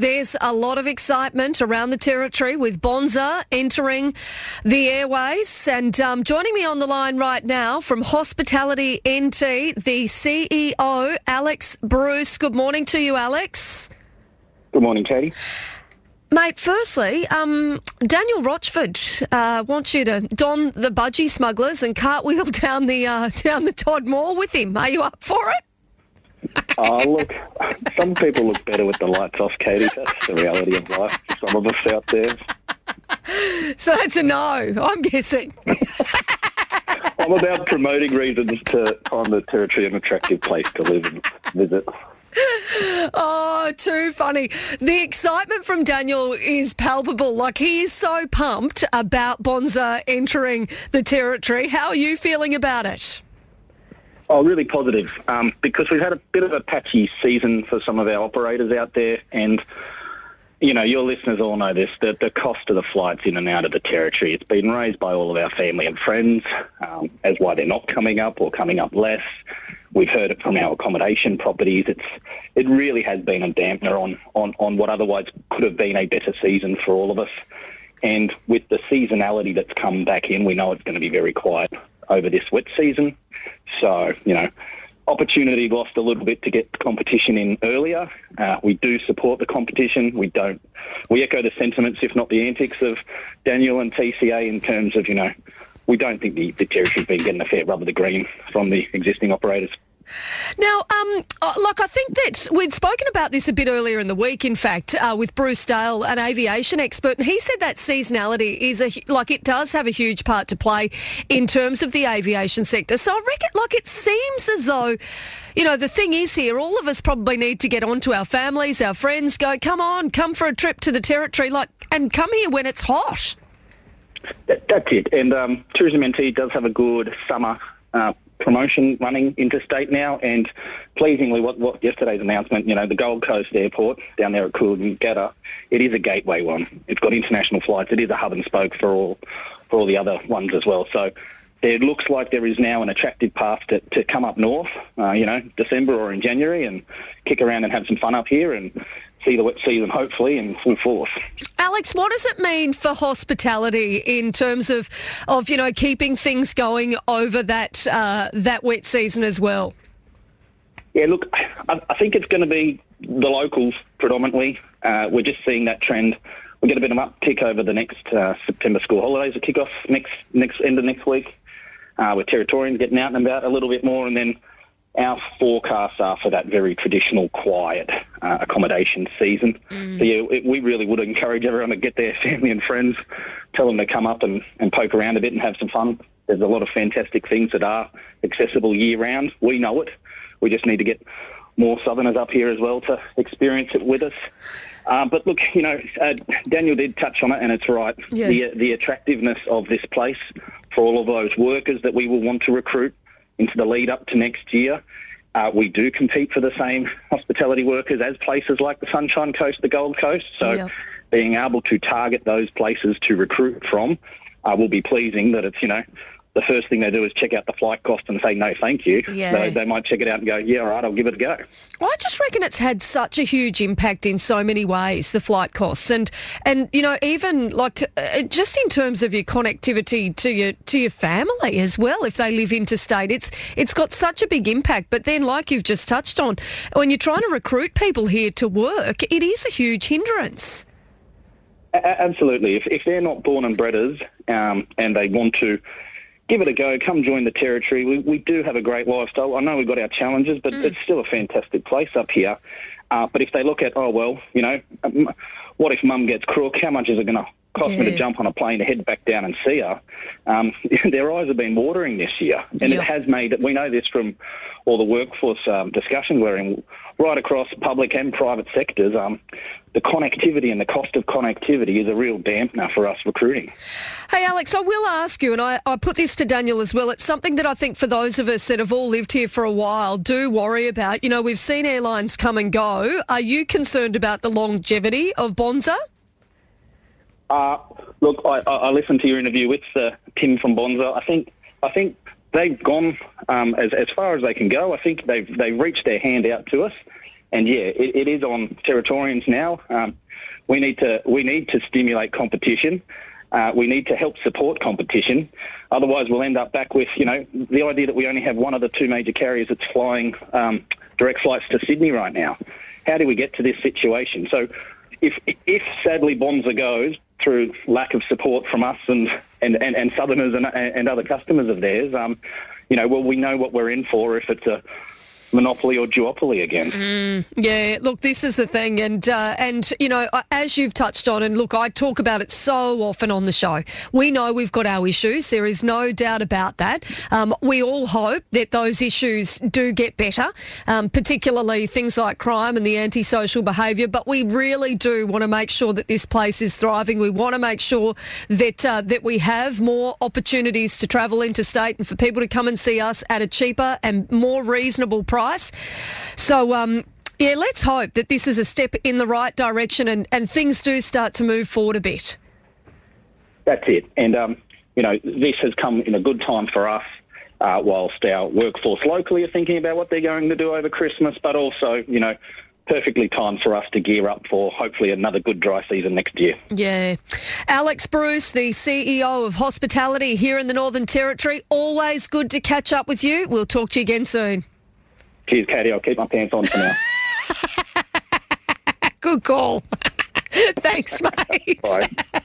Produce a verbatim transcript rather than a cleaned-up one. there's a lot of excitement around the territory with Bonza entering the airways. And um, joining me on the line right now from Hospitality N T, the C E O, Alex Bruce. Good morning to you, Alex. Good morning, Katie. Mate, firstly, um, Daniel Rochford uh, wants you to don the budgie smugglers and cartwheel down the uh, down the Todd Mall with him. Are you up for it? Oh, look, some people look better with the lights off, Katie. That's the reality of life for some of us out there. So it's a no, I'm guessing. I'm about promoting reasons to find the territory an attractive place to live and visit. Oh, too funny. The excitement from Daniel is palpable. Like, he is so pumped about Bonza entering the territory. How are you feeling about it? Oh, really positive, um, because we've had a bit of a patchy season for some of our operators out there. And, you know, your listeners all know this, that the cost of the flights in and out of the territory, it's been raised by all of our family and friends um, as why they're not coming up or coming up less. We've heard it from our accommodation properties. It's it really has been a dampener on, on, on what otherwise could have been a better season for all of us. And with the seasonality that's come back in, we know it's going to be very quiet over this wet season. So, you know, opportunity lost a little bit to get the competition in earlier. Uh, we do support the competition. We don't. We echo the sentiments, if not the antics, of Daniel and T C A in terms of, you know, we don't think the, the territory's been getting a fair rub of the green from the existing operators. Now, um, look, I think that we'd spoken about this a bit earlier in the week, in fact, uh, with Bruce Dale, an aviation expert, and he said that seasonality is, a like, it does have a huge part to play in terms of the aviation sector. So I reckon, like, it seems as though, you know, the thing is here, all of us probably need to get on to our families, our friends, go, come on, come for a trip to the territory, like, and come here when it's hot. That, that's it. And um, Tourism N T does have a good summer uh, promotion running interstate now. And pleasingly, what, what yesterday's announcement, you know, the Gold Coast airport down there at Coolangatta, it is a gateway one. It's got international flights. It is a hub and spoke for all for all the other ones as well. So it looks like there is now an attractive path to, to come up north, uh, you know, December or in January, and kick around and have some fun up here and see the wet season, hopefully, in full force. Alex, what does it mean for hospitality in terms of, of you know, keeping things going over that uh, that wet season as well? Yeah, look, I, I think it's going to be the locals predominantly. Uh, we're just seeing that trend. We get a bit of an uptick over the next uh, September school holidays will kick off next next end of next week. Uh, we're Territorians getting out and about a little bit more, and then our forecasts are for that very traditional quiet uh, accommodation season. Mm. So yeah, it, we really would encourage everyone to get their family and friends, tell them to come up and, and poke around a bit and have some fun. There's a lot of fantastic things that are accessible year-round. We know it. We just need to get more southerners up here as well to experience it with us. Uh, but look, you know, uh, Daniel did touch on it, and it's right. Yeah. The, the attractiveness of this place for all of those workers that we will want to recruit into the lead up to next year. Uh, we do compete for the same hospitality workers as places like the Sunshine Coast, the Gold Coast. So yeah. Being able to target those places to recruit from uh, will be pleasing. That it's, you know, the first thing they do is check out the flight cost and say, no, thank you. Yeah. They, they might check it out and go, yeah, all right, I'll give it a go. Well, I just reckon it's had such a huge impact in so many ways, the flight costs. And, and you know, even like uh, just in terms of your connectivity to your to your family as well, if they live interstate, it's it's got such a big impact. But then, like you've just touched on, when you're trying to recruit people here to work, it is a huge hindrance. A- absolutely. If, if they're not born and breeders um, and they want to give it a go, come join the territory. We we do have a great lifestyle. I know we've got our challenges, but mm. it's still a fantastic place up here. Uh, but if they look at, oh, well, you know, um, what if mum gets crook? How much is it going to cost yeah. me to jump on a plane to head back down and see her? Um, their eyes have been watering this year. And yep. it has made, we know this from all the workforce um, discussion we're in, right across public and private sectors, um, the connectivity and the cost of connectivity is a real dampener for us recruiting. Hey, Alex, I will ask you, and I, I put this to Daniel as well, it's something that I think for those of us that have all lived here for a while do worry about. You know, we've seen airlines come and go. Are you concerned about the longevity of Bonza? Uh, look, I, I listened to your interview with uh, Tim from Bonza. I think I think they've gone um, as, as far as they can go. I think they've, they've reached their hand out to us. And yeah, it, it is on Territorians now. Um, we need to we need to stimulate competition. Uh, we need to help support competition. Otherwise, we'll end up back with, you know, the idea that we only have one of the two major carriers that's flying um, direct flights to Sydney right now. How do we get to this situation? So if, if sadly, Bonza goes through lack of support from us and, and, and, and Southerners and, and other customers of theirs, um, you know, well, we know what we're in for if it's a monopoly or duopoly again. Mm, yeah, look, this is the thing. And, uh, and you know, as you've touched on, and look, I talk about it so often on the show, we know we've got our issues. There is no doubt about that. Um, we all hope that those issues do get better, um, particularly things like crime and the antisocial behaviour. But we really do want to make sure that this place is thriving. We want to make sure that, uh, that we have more opportunities to travel interstate and for people to come and see us at a cheaper and more reasonable price. So, um, yeah, let's hope that this is a step in the right direction and, and things do start to move forward a bit. That's it. And, um, you know, this has come in a good time for us uh, whilst our workforce locally are thinking about what they're going to do over Christmas, but also, you know, perfectly timed for us to gear up for hopefully another good dry season next year. Yeah. Alex Bruce, the C E O of Hospitality here in the Northern Territory, always good to catch up with you. We'll talk to you again soon. Cheers, Katie. I'll keep my pants on for now. Good call. Thanks, mate. Bye.